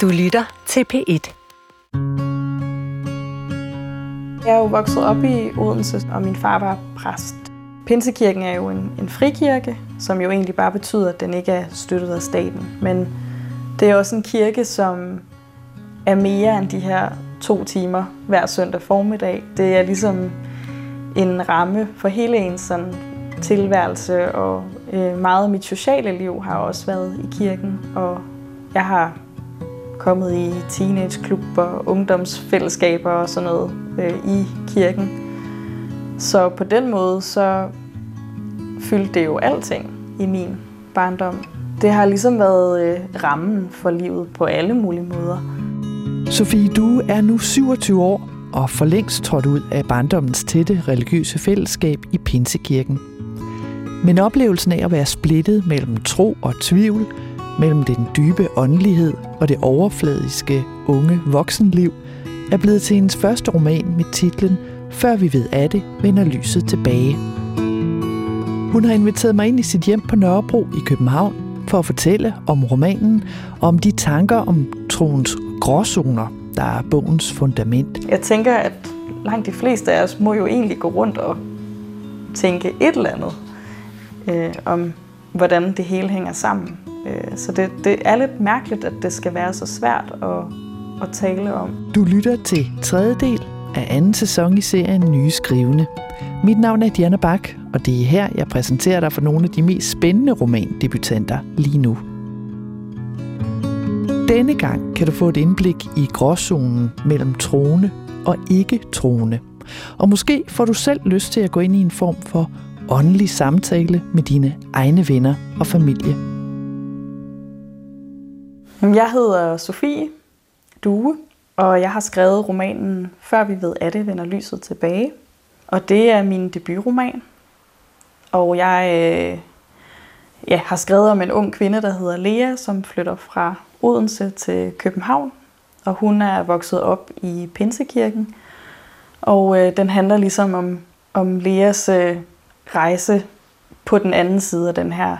Du lytter til P1. Jeg er jo vokset op i Odense, og min far var præst. Pinsekirken er jo en frikirke, som jo egentlig bare betyder, at den ikke er støttet af staten. Men det er også en kirke, som er mere end de her 2 timer hver søndag formiddag. Det er ligesom en ramme for hele ens sådan tilværelse, og meget af mit sociale liv har også været i kirken. Og jeg har kommet i teenageklubber, ungdomsfællesskaber og sådan noget i kirken. Så på den måde så fyldte det jo alting i min barndom. Det har ligesom været rammen for livet på alle mulige måder. Sofie Due er nu 27 år og for længst trådt ud af barndommens tætte religiøse fællesskab i Pinsekirken. Men oplevelsen af at være splittet mellem tro og tvivl, mellem den dybe åndelighed og det overfladiske unge voksenliv, er blevet til hendes første roman med titlen Før vi ved at det vender lyset tilbage. Hun har inviteret mig ind i sit hjem på Nørrebro i København for at fortælle om romanen og om de tanker om troens gråzoner, der er bogens fundament. Jeg tænker, at langt de fleste af os må jo egentlig gå rundt og tænke et eller andet om, hvordan det hele hænger sammen. Så det er lidt mærkeligt, at det skal være så svært at tale om. Du lytter til 3. del af 2. sæson i serien Nye Skrivende. Mit navn er Diana Bak, og det er her, jeg præsenterer dig for nogle af de mest spændende romandebutanter lige nu. Denne gang kan du få et indblik i gråzonen mellem troende og ikke-troende. Og måske får du selv lyst til at gå ind i en form for åndelig samtale med dine egne venner og familie. Jeg hedder Sofie Due, og jeg har skrevet romanen Før vi ved at det vender lyset tilbage. Og det er min debutroman. Og jeg har skrevet om en ung kvinde, der hedder Lea, som flytter fra Odense til København. Og hun er vokset op i Pinsekirken. Og den handler ligesom om Leas rejse på den anden side af den her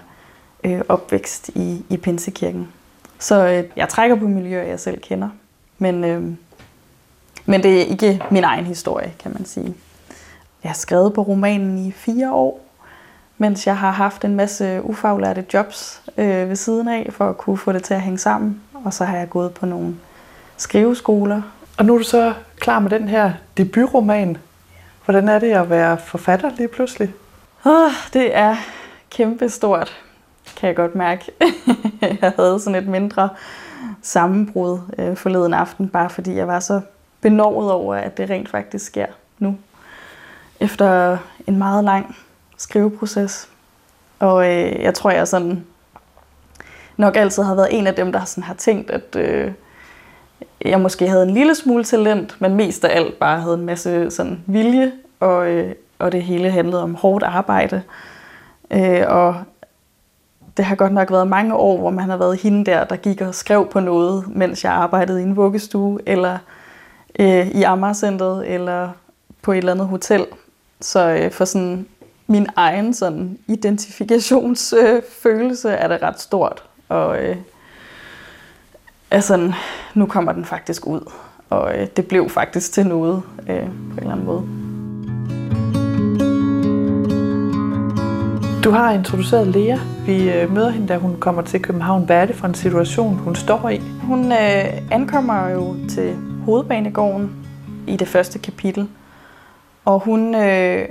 opvækst i Pinsekirken. Så jeg trækker på miljøer, jeg selv kender. Men det er ikke min egen historie, kan man sige. Jeg har skrevet på romanen i 4 år, mens jeg har haft en masse ufaglærte jobs ved siden af, for at kunne få det til at hænge sammen. Og så har jeg gået på nogle skriveskoler. Og nu er du så klar med den her debutroman. Hvordan er det at være forfatter lige pludselig? Det er kæmpestort, kan jeg godt mærke. Jeg havde sådan et mindre sammenbrud forleden aften, bare fordi jeg var så benovet over, at det rent faktisk sker nu. Efter en meget lang skriveproces. Og jeg tror, jeg sådan nok altid har været en af dem, der sådan har tænkt, at jeg måske havde en lille smule talent, men mest af alt bare havde en masse sådan vilje, og det hele handlede om hårdt arbejde. Og det har godt nok været mange år, hvor man har været hende der gik og skrev på noget, mens jeg arbejdede i en vuggestue, eller i Amagercentret, eller på et eller andet hotel. Så for sådan min egen sådan identifikationsfølelse er det ret stort. Og altså, nu kommer den faktisk ud, og det blev faktisk til noget på en eller anden måde. Du har introduceret Lea. Vi møder hende, da hun kommer til København. Hvad er det for en situation, hun står i? Hun ankommer jo til Hovedbanegården i det første kapitel. Og hun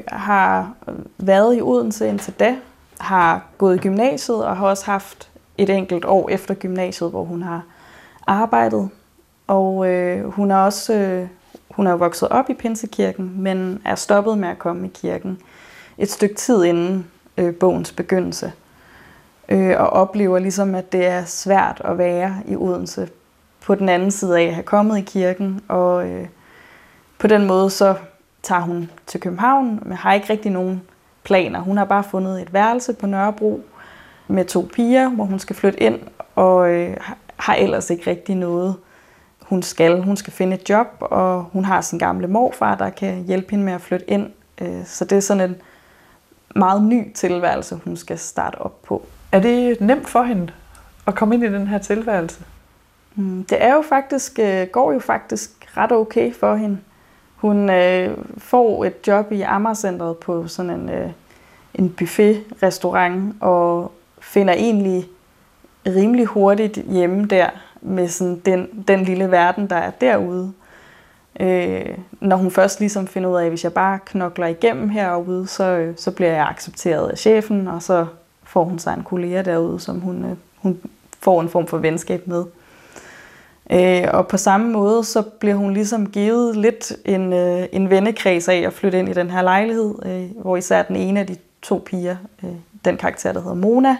har været i Odense indtil da, har gået i gymnasiet og har også haft et enkelt år efter gymnasiet, hvor hun har arbejdet. Og hun er jo vokset op i Pinsekirken, men er stoppet med at komme i kirken et stykke tid inden bogens begyndelse, og oplever ligesom, at det er svært at være i Odense på den anden side af at have kommet i kirken, og på den måde så tager hun til København, men har ikke rigtig nogen planer. Hun har bare fundet et værelse på Nørrebro med 2 piger, hvor hun skal flytte ind, og har ellers ikke rigtig noget, hun skal. Hun skal finde et job, og hun har sin gamle morfar, der kan hjælpe hende med at flytte ind, så det er sådan en meget ny tilværelse, hun skal starte op på. Er det nemt for hende at komme ind i den her tilværelse? Det er jo faktisk, går jo faktisk ret okay for hende. Hun får et job i Amagercentret på sådan en buffetrestaurant og finder egentlig rimelig hurtigt hjemme der med sådan den lille verden, der er derude. Når hun først ligesom finder ud af, at hvis jeg bare knokler igennem herude, så bliver jeg accepteret af chefen, og så får hun sig en kollega derude, som hun får en form for venskab med. Og på samme måde, så bliver hun ligesom givet lidt en vennekreds af at flytte ind i den her lejlighed, hvor især den ene af de to piger, den karakter, der hedder Mona,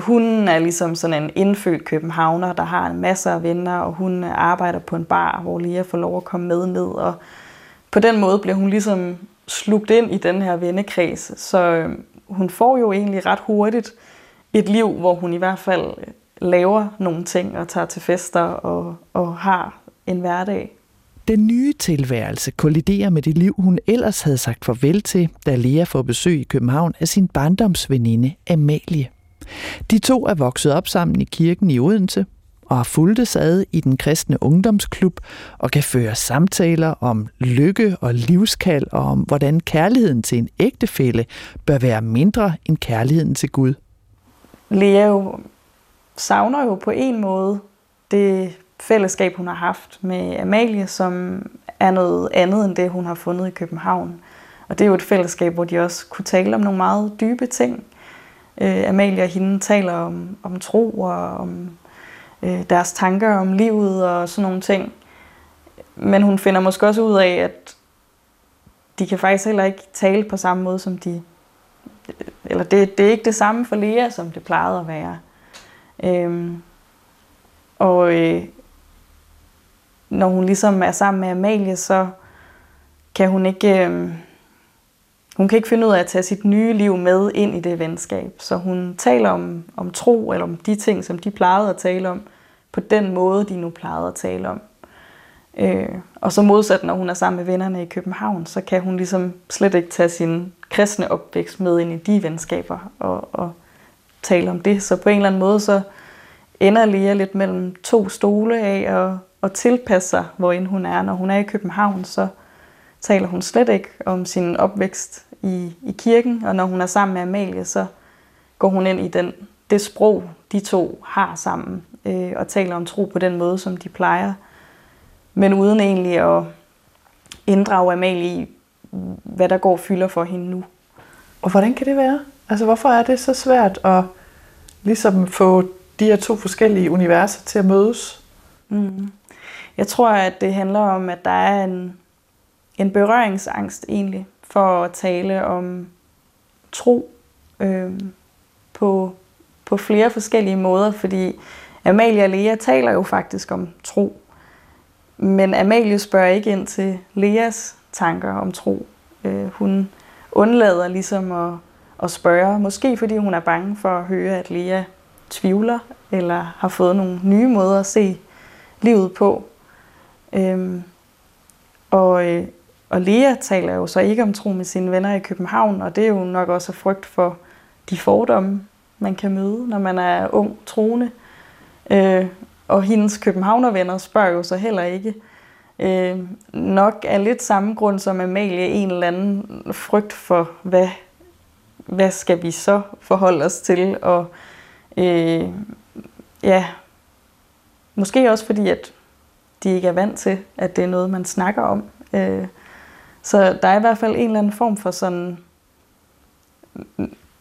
hun er ligesom sådan en indfødt københavner, der har en masse af venner, og hun arbejder på en bar, hvor Lea får lov at komme med ned, og på den måde bliver hun ligesom slugt ind i den her vennekreds, så hun får jo egentlig ret hurtigt et liv, hvor hun i hvert fald laver nogle ting og tager til fester og har en hverdag. Den nye tilværelse kolliderer med det liv, hun ellers havde sagt farvel til, da Lea får besøg i København af sin barndomsveninde Amalie. De to er vokset op sammen i kirken i Odense og har fulgtes ad i den kristne ungdomsklub og kan føre samtaler om lykke og livskald og om, hvordan kærligheden til en ægtefælle bør være mindre end kærligheden til Gud. Lea savner jo på en måde det fællesskab, hun har haft med Amalie, som er noget andet end det, hun har fundet i København. Og det er jo et fællesskab, hvor de også kunne tale om nogle meget dybe ting. Amalie og hende taler om tro og om deres tanker om livet og sådan nogle ting. Men hun finder måske også ud af, at de kan faktisk heller ikke tale på samme måde, som de... Eller det er ikke det samme for Lea, som det plejede at være. Når hun ligesom er sammen med Amalie, så kan hun ikke... Hun kan ikke finde ud af at tage sit nye liv med ind i det venskab. Så hun taler om tro, eller om de ting, som de plejede at tale om, på den måde, de nu plejede at tale om. Og så modsat, når hun er sammen med vennerne i København, så kan hun ligesom slet ikke tage sin kristne opvækst med ind i de venskaber og tale om det. Så på en eller anden måde, så ender Lea lidt mellem to stole af og tilpasse sig, hvorend hun er. Når hun er i København, så taler hun slet ikke om sin opvækst i kirken, og når hun er sammen med Amalie, så går hun ind i det sprog, de to har sammen, og taler om tro på den måde, som de plejer, men uden egentlig at inddrage Amalie i, hvad der går fylder for hende nu. Og hvordan kan det være? Altså, hvorfor er det så svært at ligesom få de her to forskellige universer til at mødes? Jeg tror, at det handler om, at der er en berøringsangst egentlig, for at tale om tro på flere forskellige måder, fordi Amalie og Lea taler jo faktisk om tro, men Amalie spørger ikke ind til Leas tanker om tro. Hun undlader ligesom at spørge, måske fordi hun er bange for at høre, at Lea tvivler, eller har fået nogle nye måder at se livet på. Og Lea taler jo så ikke om tro med sine venner i København, og det er jo nok også frygt for de fordomme, man kan møde, når man er ung troende. Og hendes københavnervenner spørger jo så heller ikke. Nok af lidt samme grund som Amalie, en eller anden frygt for, hvad skal vi så forholde os til? Og ja, måske også fordi, at de ikke er vant til, at det er noget, man snakker om. Så der er i hvert fald en eller anden form for sådan,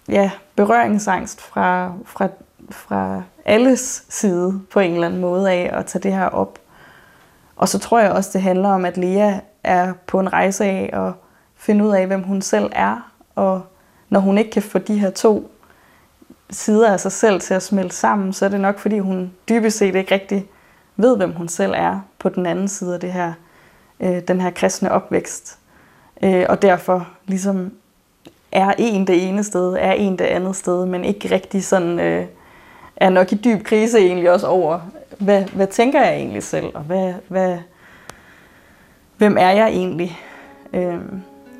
ja, berøringsangst fra alles side på en eller anden måde af at tage det her op. Og så tror jeg også, det handler om, at Lea er på en rejse af at finde ud af, hvem hun selv er. Og når hun ikke kan få de her to sider af sig selv til at smelte sammen, så er det nok, fordi hun dybest set ikke rigtig ved, hvem hun selv er på den anden side af det her, den her kristne opvækst. Og derfor ligesom er en det ene sted, er en det andet sted, men ikke rigtig sådan, er nok i dyb krise egentlig også over, hvad tænker jeg egentlig selv, og hvem er jeg egentlig?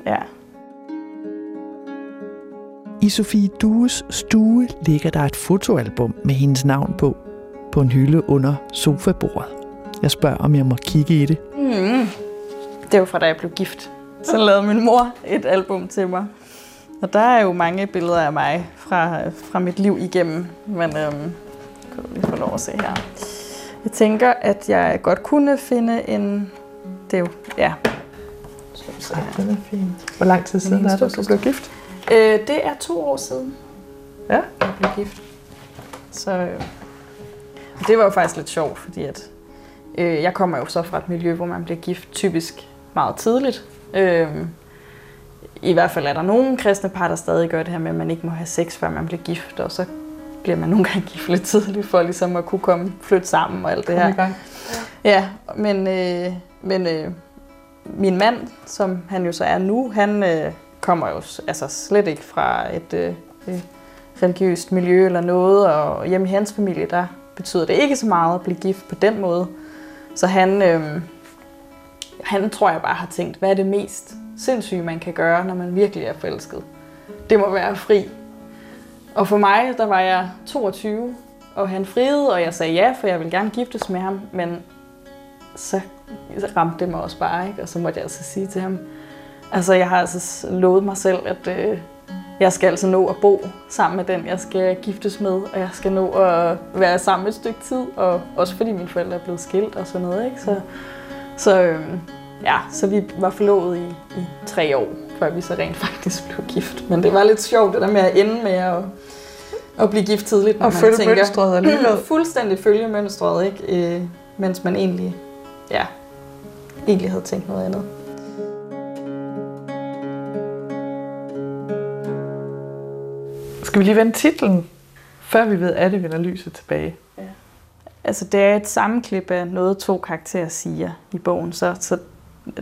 Ja. I Sofie Dues stue ligger der et fotoalbum med hendes navn på. på en hylde under sofabordet. Jeg spørger, om jeg må kigge i det. Det er jo fra, da jeg blev gift. Så lavede min mor et album til mig. Og der er jo mange billeder af mig fra mit liv igennem. Men kan du lige få lov at se her. Jeg tænker, at jeg godt kunne finde en... Det er jo... Ja. Så ja, den er fin. Hvor lang tid siden er det, du blev gift? Det er 2 år siden, ja, jeg blev gift. Så det var jo faktisk lidt sjovt, fordi at jeg kommer jo så fra et miljø, hvor man bliver gift typisk meget tidligt. I hvert fald er der nogle kristne par, der stadig gør det her med, at man ikke må have sex, før man bliver gift, og så bliver man nogle gange gift lidt tidligt, for ligesom at kunne flytte sammen og alt det her. Ja, ja, men min mand, som han jo så er nu, han kommer jo altså slet ikke fra et religiøst miljø eller noget, og hjemme i hans familie, der betyder det ikke så meget at blive gift på den måde. Så han tror jeg bare har tænkt, hvad er det mest sindssyge, man kan gøre, når man virkelig er forelsket? Det må være fri. Og for mig, der var jeg 22, og han friede, og jeg sagde ja, for jeg ville gerne giftes med ham, men så ramte det mig også bare, ikke? Og så måtte jeg altså sige til ham, altså, jeg har altså lovet mig selv, at jeg skal altså nå at bo sammen med den, jeg skal giftes med, og jeg skal nå at være sammen et stykke tid, og også fordi mine forældre er blevet skilt og sådan noget, ikke? Så vi var forlovet i 3 år, før vi så rent faktisk blev gift. Men det var lidt sjovt, det der med at ende med at blive gift tidligt. Og følge mønstret alligevel. Fuldstændig følge mønstret, ikke? Mens man egentlig havde tænkt noget andet. Skal vi lige vende titlen, Før vi ved at det vender lyset tilbage? Ja. Altså, det er et sammenklip af noget 2 karakterer siger i bogen, så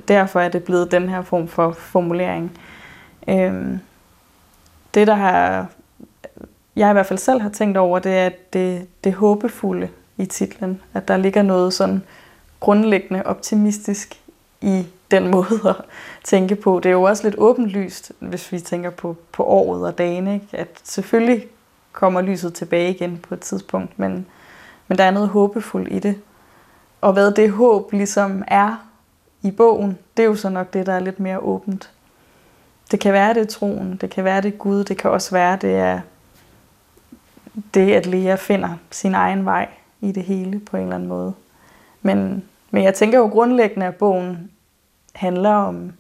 derfor er det blevet den her form for formulering. Det, jeg i hvert fald selv har tænkt over, det er det håbefulde i titlen, at der ligger noget sådan grundlæggende optimistisk i den måde at tænke på. Det er jo også lidt åbenlyst, hvis vi tænker på året og dagen, ikke? At selvfølgelig kommer lyset tilbage igen på et tidspunkt, men der er noget håbefuldt i det. Og hvad det håb ligesom er i bogen, det er jo så nok det, der er lidt mere åbent. Det kan være, det er troen, det kan være, det er Gud, det kan også være, det er det, at Lea finder sin egen vej i det hele på en eller anden måde. Men jeg tænker jo grundlæggende, at bogen handler om,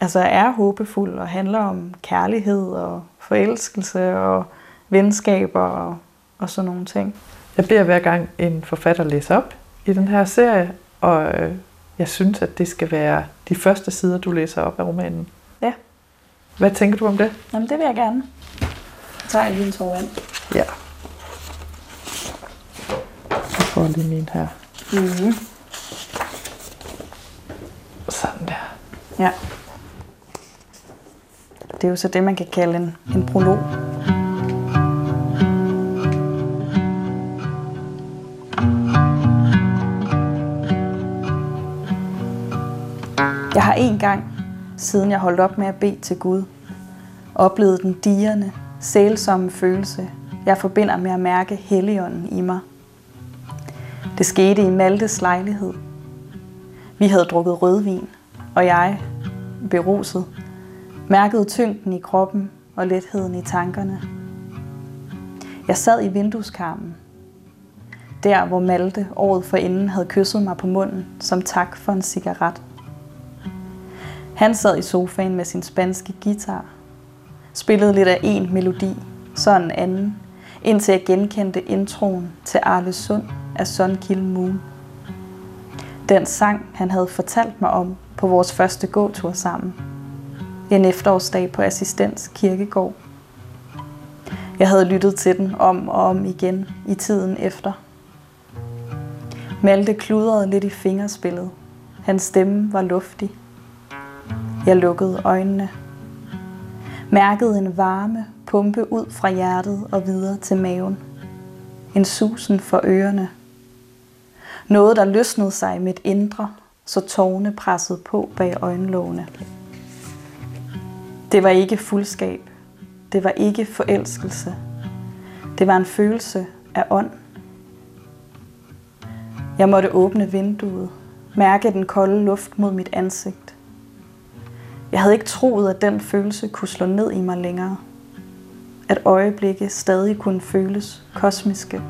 altså er håbefuld og handler om kærlighed og forelskelse og venskaber og sådan nogle ting. Jeg beder hver gang en forfatter læse op i den her serie, og jeg synes, at det skal være de første sider, du læser op af romanen. Ja. Hvad tænker du om det? Jamen, det vil jeg gerne. Jeg tager lige en tår vand. Ja. Jeg får lige min her. Mhm. Sådan der. Ja. Det er jo så det, man kan kalde en prolog. Jeg har engang, siden jeg holdt op med at bede til Gud, oplevet den dirrende, sælsomme følelse, jeg forbinder med at mærke Helligånden i mig. Det skete i Maltes lejlighed. Vi havde drukket rødvin, og jeg, beruset, mærkede tyngden i kroppen og letheden i tankerne. Jeg sad i vindueskarmen, der hvor Malte året forinden havde kysset mig på munden som tak for en cigaret. Han sad i sofaen med sin spanske guitar, spillede lidt af en melodi, så en anden, indtil jeg genkendte introen til Arlesund af Sun Kil Moon. Den sang, han havde fortalt mig om på vores første gåtur sammen. En efterårsdag på Assistens Kirkegård. Jeg havde lyttet til den om og om igen i tiden efter. Malte kludrede lidt i fingerspillet. Hans stemme var luftig. Jeg lukkede øjnene. Mærkede en varme pumpe ud fra hjertet og videre til maven. En susen for ørerne. Noget, der løsnede sig i mit indre, så tårerne pressede på bag øjenlågene. Det var ikke fuldskab. Det var ikke forelskelse. Det var en følelse af ånd, Jeg måtte åbne vinduet, mærke den kolde luft mod mit ansigt. Jeg havde ikke troet, at den følelse kunne slå ned i mig længere. At øjeblikke stadig kunne føles kosmiske.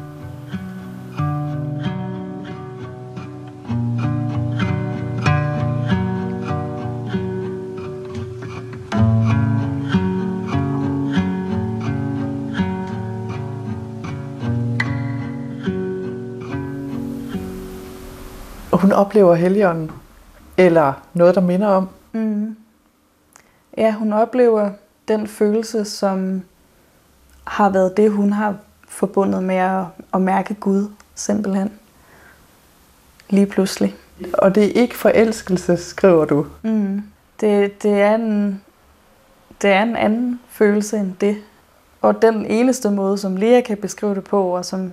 Hun oplever Helligånden, eller noget, der minder om? Mm. Ja, hun oplever den følelse, som har været det, hun har forbundet med at mærke Gud, simpelthen. Lige pludselig. Og det er ikke forelskelse, skriver du? Mm. Det er en anden følelse end det. Og den eneste måde, som Lea kan beskrive det på, og som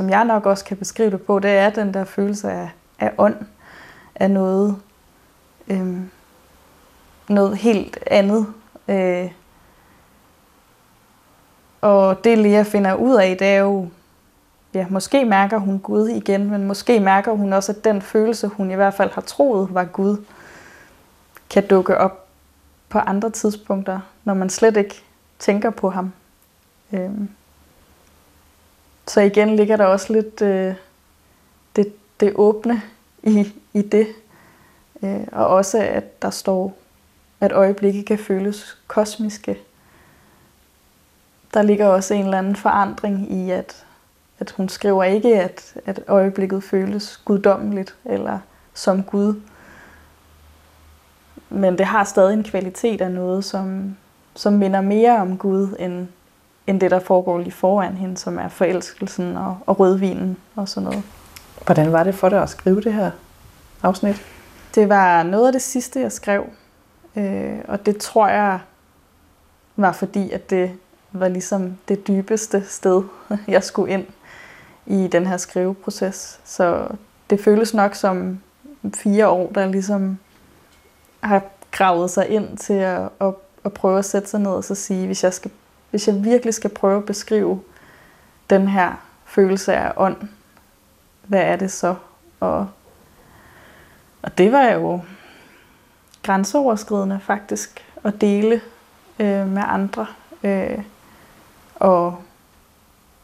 jeg nok også kan beskrive det på, det er den der følelse af ånd, af noget helt andet. Og det Lea finder ud af, det er jo, ja, måske mærker hun Gud igen, men måske mærker hun også, at den følelse, hun i hvert fald har troet var Gud, kan dukke op på andre tidspunkter, når man slet ikke tænker på ham. Så igen ligger der også lidt det åbne i det, og også at der står, at øjeblikke kan føles kosmiske. Der ligger også en eller anden forandring i, at hun skriver ikke, at øjeblikket føles guddommeligt eller som Gud. Men det har stadig en kvalitet af noget, som minder mere om Gud, end det, der foregår lige foran hende, som er forelskelsen og rødvinen og sådan noget. Hvordan var det for dig at skrive det her afsnit? Det var noget af det sidste, jeg skrev. Og det tror jeg var fordi, at det var ligesom det dybeste sted, jeg skulle ind i den her skriveproces. Så det føles nok som 4 år, der ligesom har gravet sig ind til at prøve at sætte sig ned og så sige, hvis jeg virkelig skal prøve at beskrive den her følelse af ånd, hvad er det så? Og det var jo grænseoverskridende faktisk at dele med andre. Og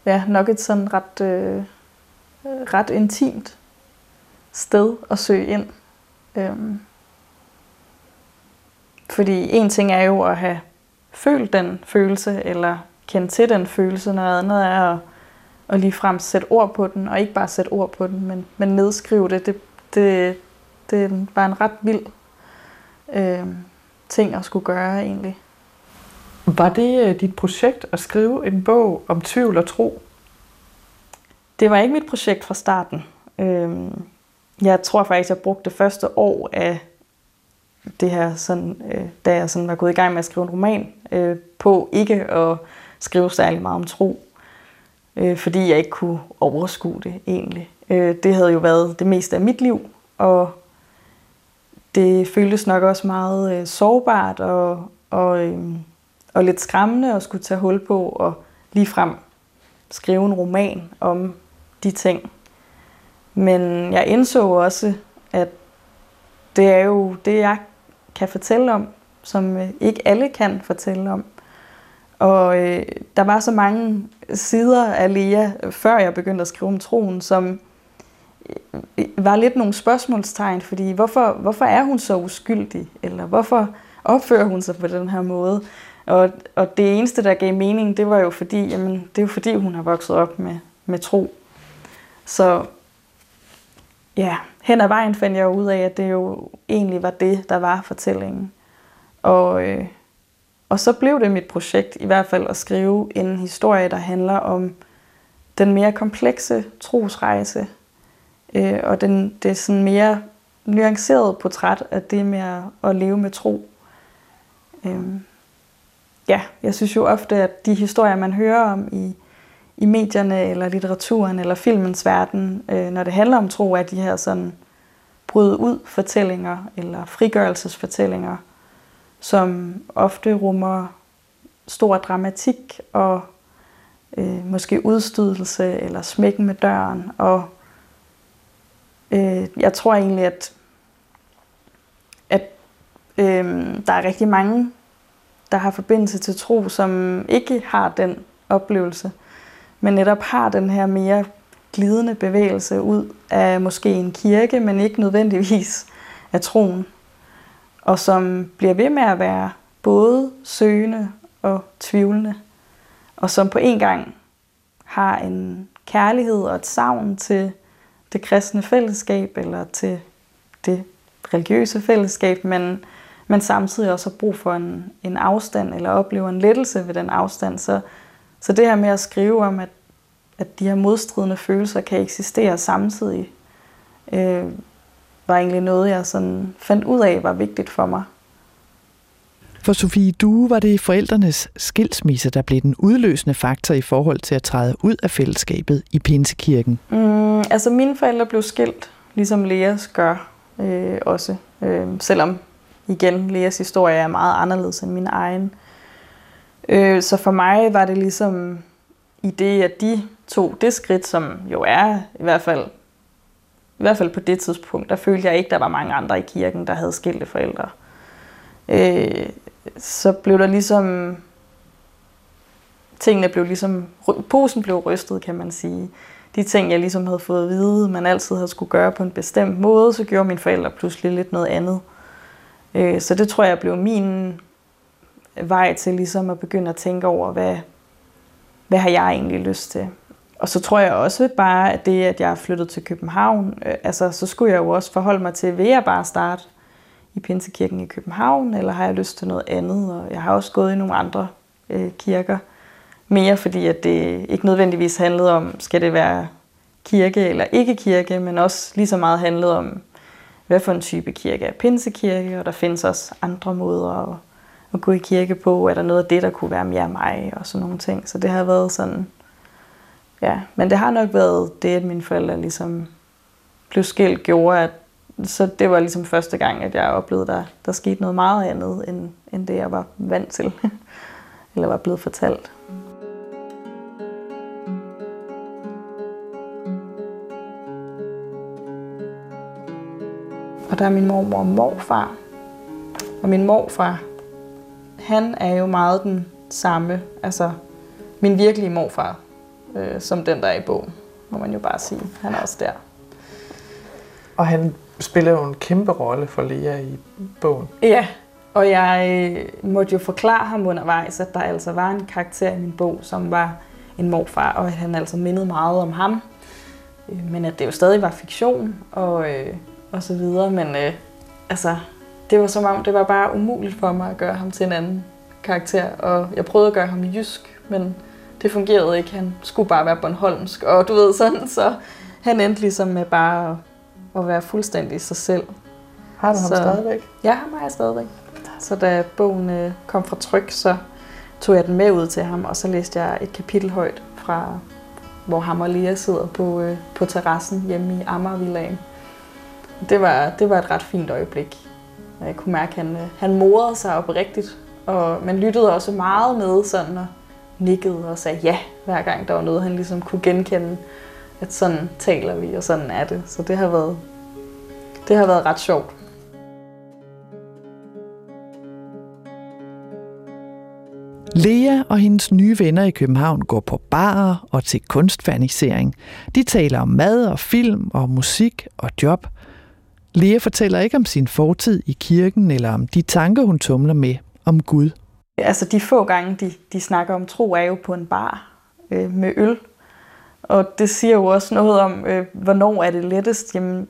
ja, nok et sådan ret intimt sted at søge ind. Fordi en ting er jo at have følt den følelse, eller kende til den følelse, noget andet er at ligefrem sætte ord på den, og ikke bare sætte ord på den, men nedskrive det. Det var en ret vild ting at skulle gøre egentlig. Var det dit projekt at skrive en bog om tvivl og tro? Det var ikke mit projekt fra starten. Jeg tror faktisk, jeg brugte det første år af det her, sådan, da jeg sådan var gået i gang med at skrive en roman, på ikke at skrive særlig meget om tro. Fordi jeg ikke kunne overskue det egentlig. Det havde jo været det meste af mit liv, og det føltes nok også meget sårbart og lidt skræmmende at skulle tage hul på og ligefrem skrive en roman om de ting. Men jeg indså også, at det er jo det, jeg kan fortælle om, som ikke alle kan fortælle om. Og der var så mange sider af Lea, før jeg begyndte at skrive om troen, som var lidt nogle spørgsmålstegn, fordi hvorfor er hun så uskyldig? Eller hvorfor opfører hun sig på den her måde? Og det eneste, der gav mening, det var jo fordi, hun har vokset op med tro. Så ja, hen ad vejen fandt jeg ud af, at det jo egentlig var det, der var fortællingen. Og så blev det mit projekt i hvert fald at skrive en historie, der handler om den mere komplekse trosrejse. Og det sådan mere nuancerede portræt af det med at leve med tro. Ja, jeg synes jo ofte, at de historier, man hører om i medierne, eller litteraturen, eller filmens verden, når det handler om tro, er de her sådan bryd ud fortællinger, eller frigørelsesfortællinger, som ofte rummer stor dramatik og måske udstødelse eller smækken med døren. Og Jeg tror egentlig, at der er rigtig mange, der har forbindelse til tro, som ikke har den oplevelse, men netop har den her mere glidende bevægelse ud af måske en kirke, men ikke nødvendigvis af troen, og som bliver ved med at være både søgende og tvivlende, og som på en gang har en kærlighed og et savn til det kristne fællesskab eller til det religiøse fællesskab, men samtidig også har brug for en afstand eller oplever en lettelse ved den afstand. Så det her med at skrive om, at de her modstridende følelser kan eksistere samtidig, var egentlig noget, jeg sådan fandt ud af, var vigtigt for mig. For Sofie Due var det forældrenes skilsmisse, der blev den udløsende faktor i forhold til at træde ud af fællesskabet i Pinsekirken. Altså mine forældre blev skilt, ligesom Leas gør også. Selvom, igen, Leas historie er meget anderledes end min egen. Så for mig var det ligesom i det, at de tog det skridt, som jo er i hvert fald på det tidspunkt, der følte jeg ikke, der var mange andre i kirken, der havde skilte forældre. Så blev der ligesom, tingene blev ligesom, posen blev rystet, kan man sige. De ting, jeg ligesom havde fået at vide, man altid havde skulle gøre på en bestemt måde, så gjorde mine forældre pludselig lidt noget andet. Så det tror jeg blev min vej til ligesom at begynde at tænke over, hvad har jeg egentlig lyst til? Og så tror jeg også bare, at det, at jeg er flyttet til København, altså så skulle jeg jo også forholde mig til, vil jeg bare starte i Pinsekirken i København, eller har jeg lyst til noget andet? Og jeg har også gået i nogle andre kirker mere, fordi at det ikke nødvendigvis handlede om, skal det være kirke eller ikke kirke, men også lige så meget handlede om, hvad for en type kirke er Pinsekirke, og der findes også andre måder at gå i kirke på, er der noget af det, der kunne være mere mig, og sådan nogle ting. Så det har været sådan, ja, men det har nok været det, at mine forældre ligesom blev skilt, gjorde, at så det var ligesom første gang, at jeg oplevede, at der skete noget meget andet, end det, jeg var vant til, eller var blevet fortalt. Og der er min mormor og morfar. Og min morfar, han er jo meget den samme, altså min virkelige morfar, som den, der er i bogen, må man jo bare sige. Han er også der. Og han spiller jo en kæmpe rolle for Lea i bogen. Ja, og jeg måtte jo forklare ham undervejs, at der altså var en karakter i min bog, som var en morfar, og at han altså mindede meget om ham. Men at det jo stadig var fiktion og så videre. Men altså, det var som om, det var bare umuligt for mig at gøre ham til en anden karakter. Og jeg prøvede at gøre ham jysk, men det fungerede ikke. Han skulle bare være bornholmsk, og du ved sådan, så han endte ligesom med bare at være fuldstændig sig selv. Har du ham stadigvæk? Ja, ham har jeg stadigvæk. Så da bogen kom fra tryk, så tog jeg den med ud til ham, og så læste jeg et kapitel højt fra, hvor ham og Lea sidder på terrassen hjemme i Amagervillagen. Det var et ret fint øjeblik. Jeg kunne mærke, at han morede sig oprigtigt, og man lyttede også meget med sådan, og nikkede og sagde ja, hver gang der var noget, han ligesom kunne genkende. At sådan taler vi, og sådan er det. Så det har været ret sjovt. Lea og hendes nye venner i København går på barer og til kunstfernisering. De taler om mad og film og musik og job. Lea fortæller ikke om sin fortid i kirken eller om de tanker, hun tumler med om Gud. Altså de få gange, de snakker om tro, er jo på en bar med øl. Og det siger jo også noget om, hvornår er det lettest. Jamen,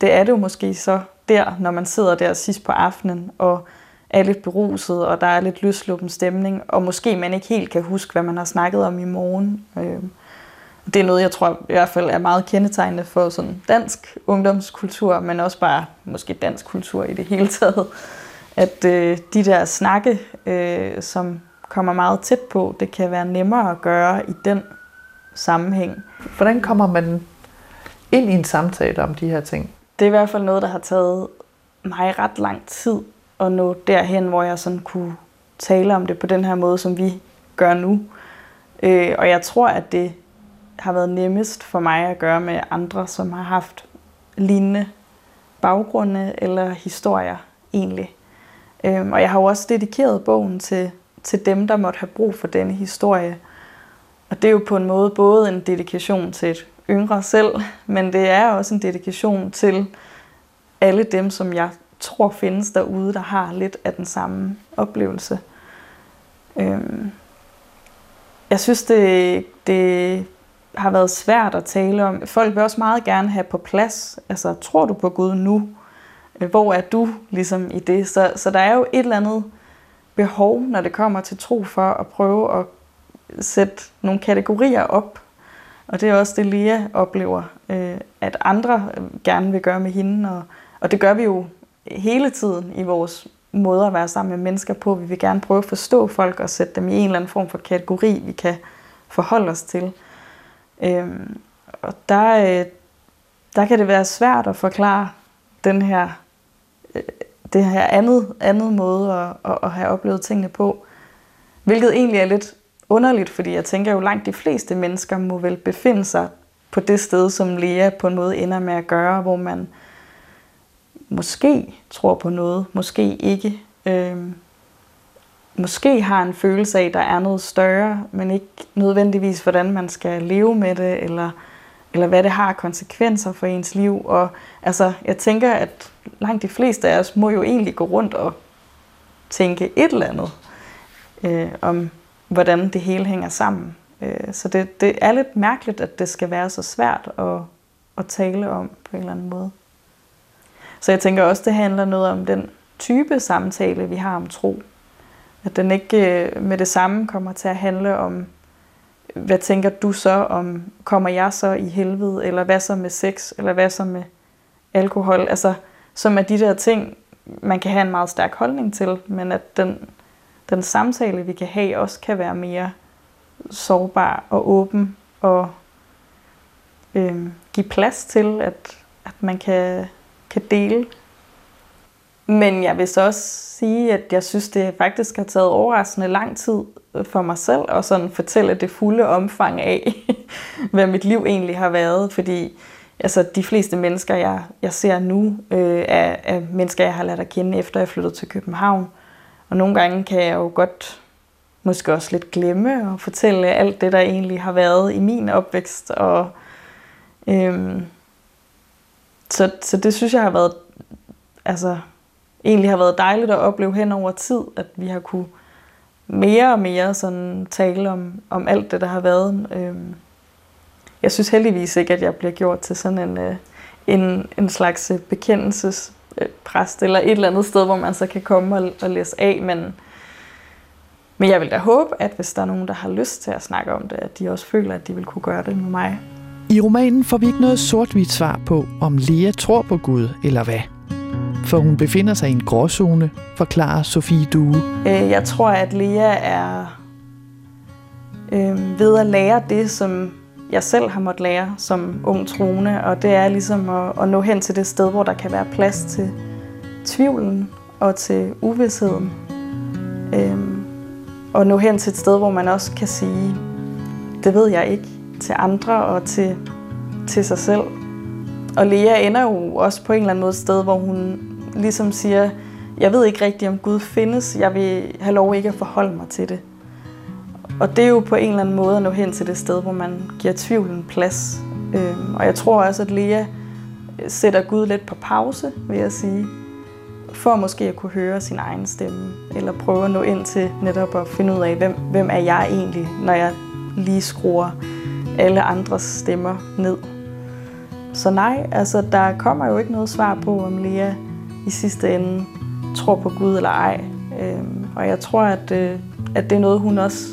det er det jo måske så der, når man sidder der sidst på aftenen, og er lidt beruset, og der er lidt løsluppen stemning, og måske man ikke helt kan huske, hvad man har snakket om i morgen. Det er noget, jeg tror i hvert fald er meget kendetegnende for sådan dansk ungdomskultur, men også bare måske dansk kultur i det hele taget. At de der snakke, som kommer meget tæt på, det kan være nemmere at gøre i den sammenhæng. Hvordan kommer man ind i en samtale om de her ting? Det er i hvert fald noget, der har taget mig ret lang tid at nå derhen, hvor jeg sådan kunne tale om det på den her måde, som vi gør nu. Og jeg tror, at det har været nemmest for mig at gøre med andre, som har haft lignende baggrunde eller historier egentlig. Og jeg har jo også dedikeret bogen til dem, der måtte have brug for denne historie. Og det er jo på en måde både en dedikation til et yngre selv, men det er også en dedikation til alle dem, som jeg tror findes derude, der har lidt af den samme oplevelse. Jeg synes, det har været svært at tale om. Folk vil også meget gerne have på plads. Altså, tror du på Gud nu? Hvor er du ligesom i det? Så der er jo et eller andet behov, når det kommer til tro, for at prøve at sætte nogle kategorier op. Og det er også det, Lea oplever, at andre gerne vil gøre med hende. Og det gør vi jo hele tiden i vores måder at være sammen med mennesker på. Vi vil gerne prøve at forstå folk og sætte dem i en eller anden form for kategori, vi kan forholde os til. Og der kan det være svært at forklare det her andet måde at have oplevet tingene på. Hvilket egentlig er lidt underligt, fordi jeg tænker jo langt de fleste mennesker må vel befinde sig på det sted, som Lea på en måde ender med at gøre, hvor man måske tror på noget, måske ikke. Måske har en følelse af, at der er noget større, men ikke nødvendigvis, hvordan man skal leve med det, eller hvad det har konsekvenser for ens liv. Og altså, jeg tænker, at langt de fleste af os må jo egentlig gå rundt og tænke et eller andet om, hvordan det hele hænger sammen. Så det er lidt mærkeligt, at det skal være så svært at tale om på en eller anden måde. Så jeg tænker også, det handler noget om den type samtale, vi har om tro. At den ikke med det samme kommer til at handle om, hvad tænker du så om, kommer jeg så i helvede, eller hvad så med sex, eller hvad så med alkohol. Altså, som er de der ting, man kan have en meget stærk holdning til, men at den samtale, vi kan have, også kan være mere sårbar og åben, og give plads til, at man kan dele. Men jeg vil så også sige, at jeg synes, det faktisk har taget overraskende lang tid for mig selv at sådan fortælle det fulde omfang af, hvad mit liv egentlig har været. Fordi altså, de fleste mennesker, jeg ser nu, er mennesker, jeg har lært at kende, efter jeg flyttede til København. Og nogle gange kan jeg jo godt måske også lidt glemme og fortælle alt det, der egentlig har været i min opvækst. Og, så det synes jeg har været... Altså, egentlig har været dejligt at opleve hen over tid, at vi har kunne mere og mere sådan tale om alt det, der har været. Jeg synes heldigvis ikke, at jeg bliver gjort til sådan en slags bekendelsespræst, eller et eller andet sted, hvor man så kan komme og læse af. Men jeg vil da håbe, at hvis der er nogen, der har lyst til at snakke om det, at de også føler, at de vil kunne gøre det med mig. I romanen får vi ikke noget sort-hvidt svar på, om Lea tror på Gud eller hvad. For hun befinder sig i en gråzone, forklarer Sofie Due. Jeg tror, at Lea er ved at lære det, som jeg selv har måttet lære som ung troende. Og det er ligesom at nå hen til det sted, hvor der kan være plads til tvivlen og til uvisheden. Og nå hen til et sted, hvor man også kan sige, det ved jeg ikke, til andre og til sig selv. Og Lea ender jo også på en eller anden måde et sted, hvor hun ligesom siger, jeg ved ikke rigtigt, om Gud findes, jeg vil have lov ikke at forholde mig til det. Og det er jo på en eller anden måde at nå hen til det sted, hvor man giver tvivlen plads. Og jeg tror også, at Lea sætter Gud lidt på pause, vil jeg sige, for måske at kunne høre sin egen stemme, eller prøve at nå ind til netop at finde ud af, hvem er jeg egentlig, når jeg lige skruer alle andres stemmer ned. Så nej, altså der kommer jo ikke noget svar på, om Lea i sidste ende tror på Gud eller ej. Og jeg tror, at det er noget, hun også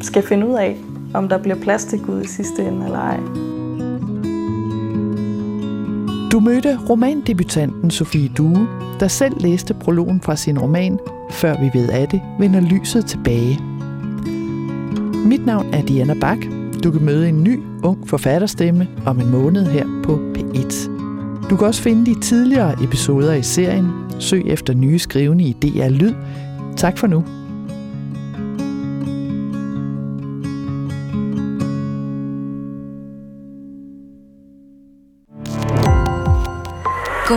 skal finde ud af, om der bliver plads til Gud i sidste ende eller ej. Du mødte romandebutanten Sofie Due, der selv læste prologen fra sin roman Før vi ved at det vender lyset tilbage. Mit navn er Diana Bak. Du kan møde en ny, ung forfatterstemme om en måned her på P1. Du kan også finde de tidligere episoder i serien. Søg efter Nye Skrivende i DR Lyd. Tak for nu. Gå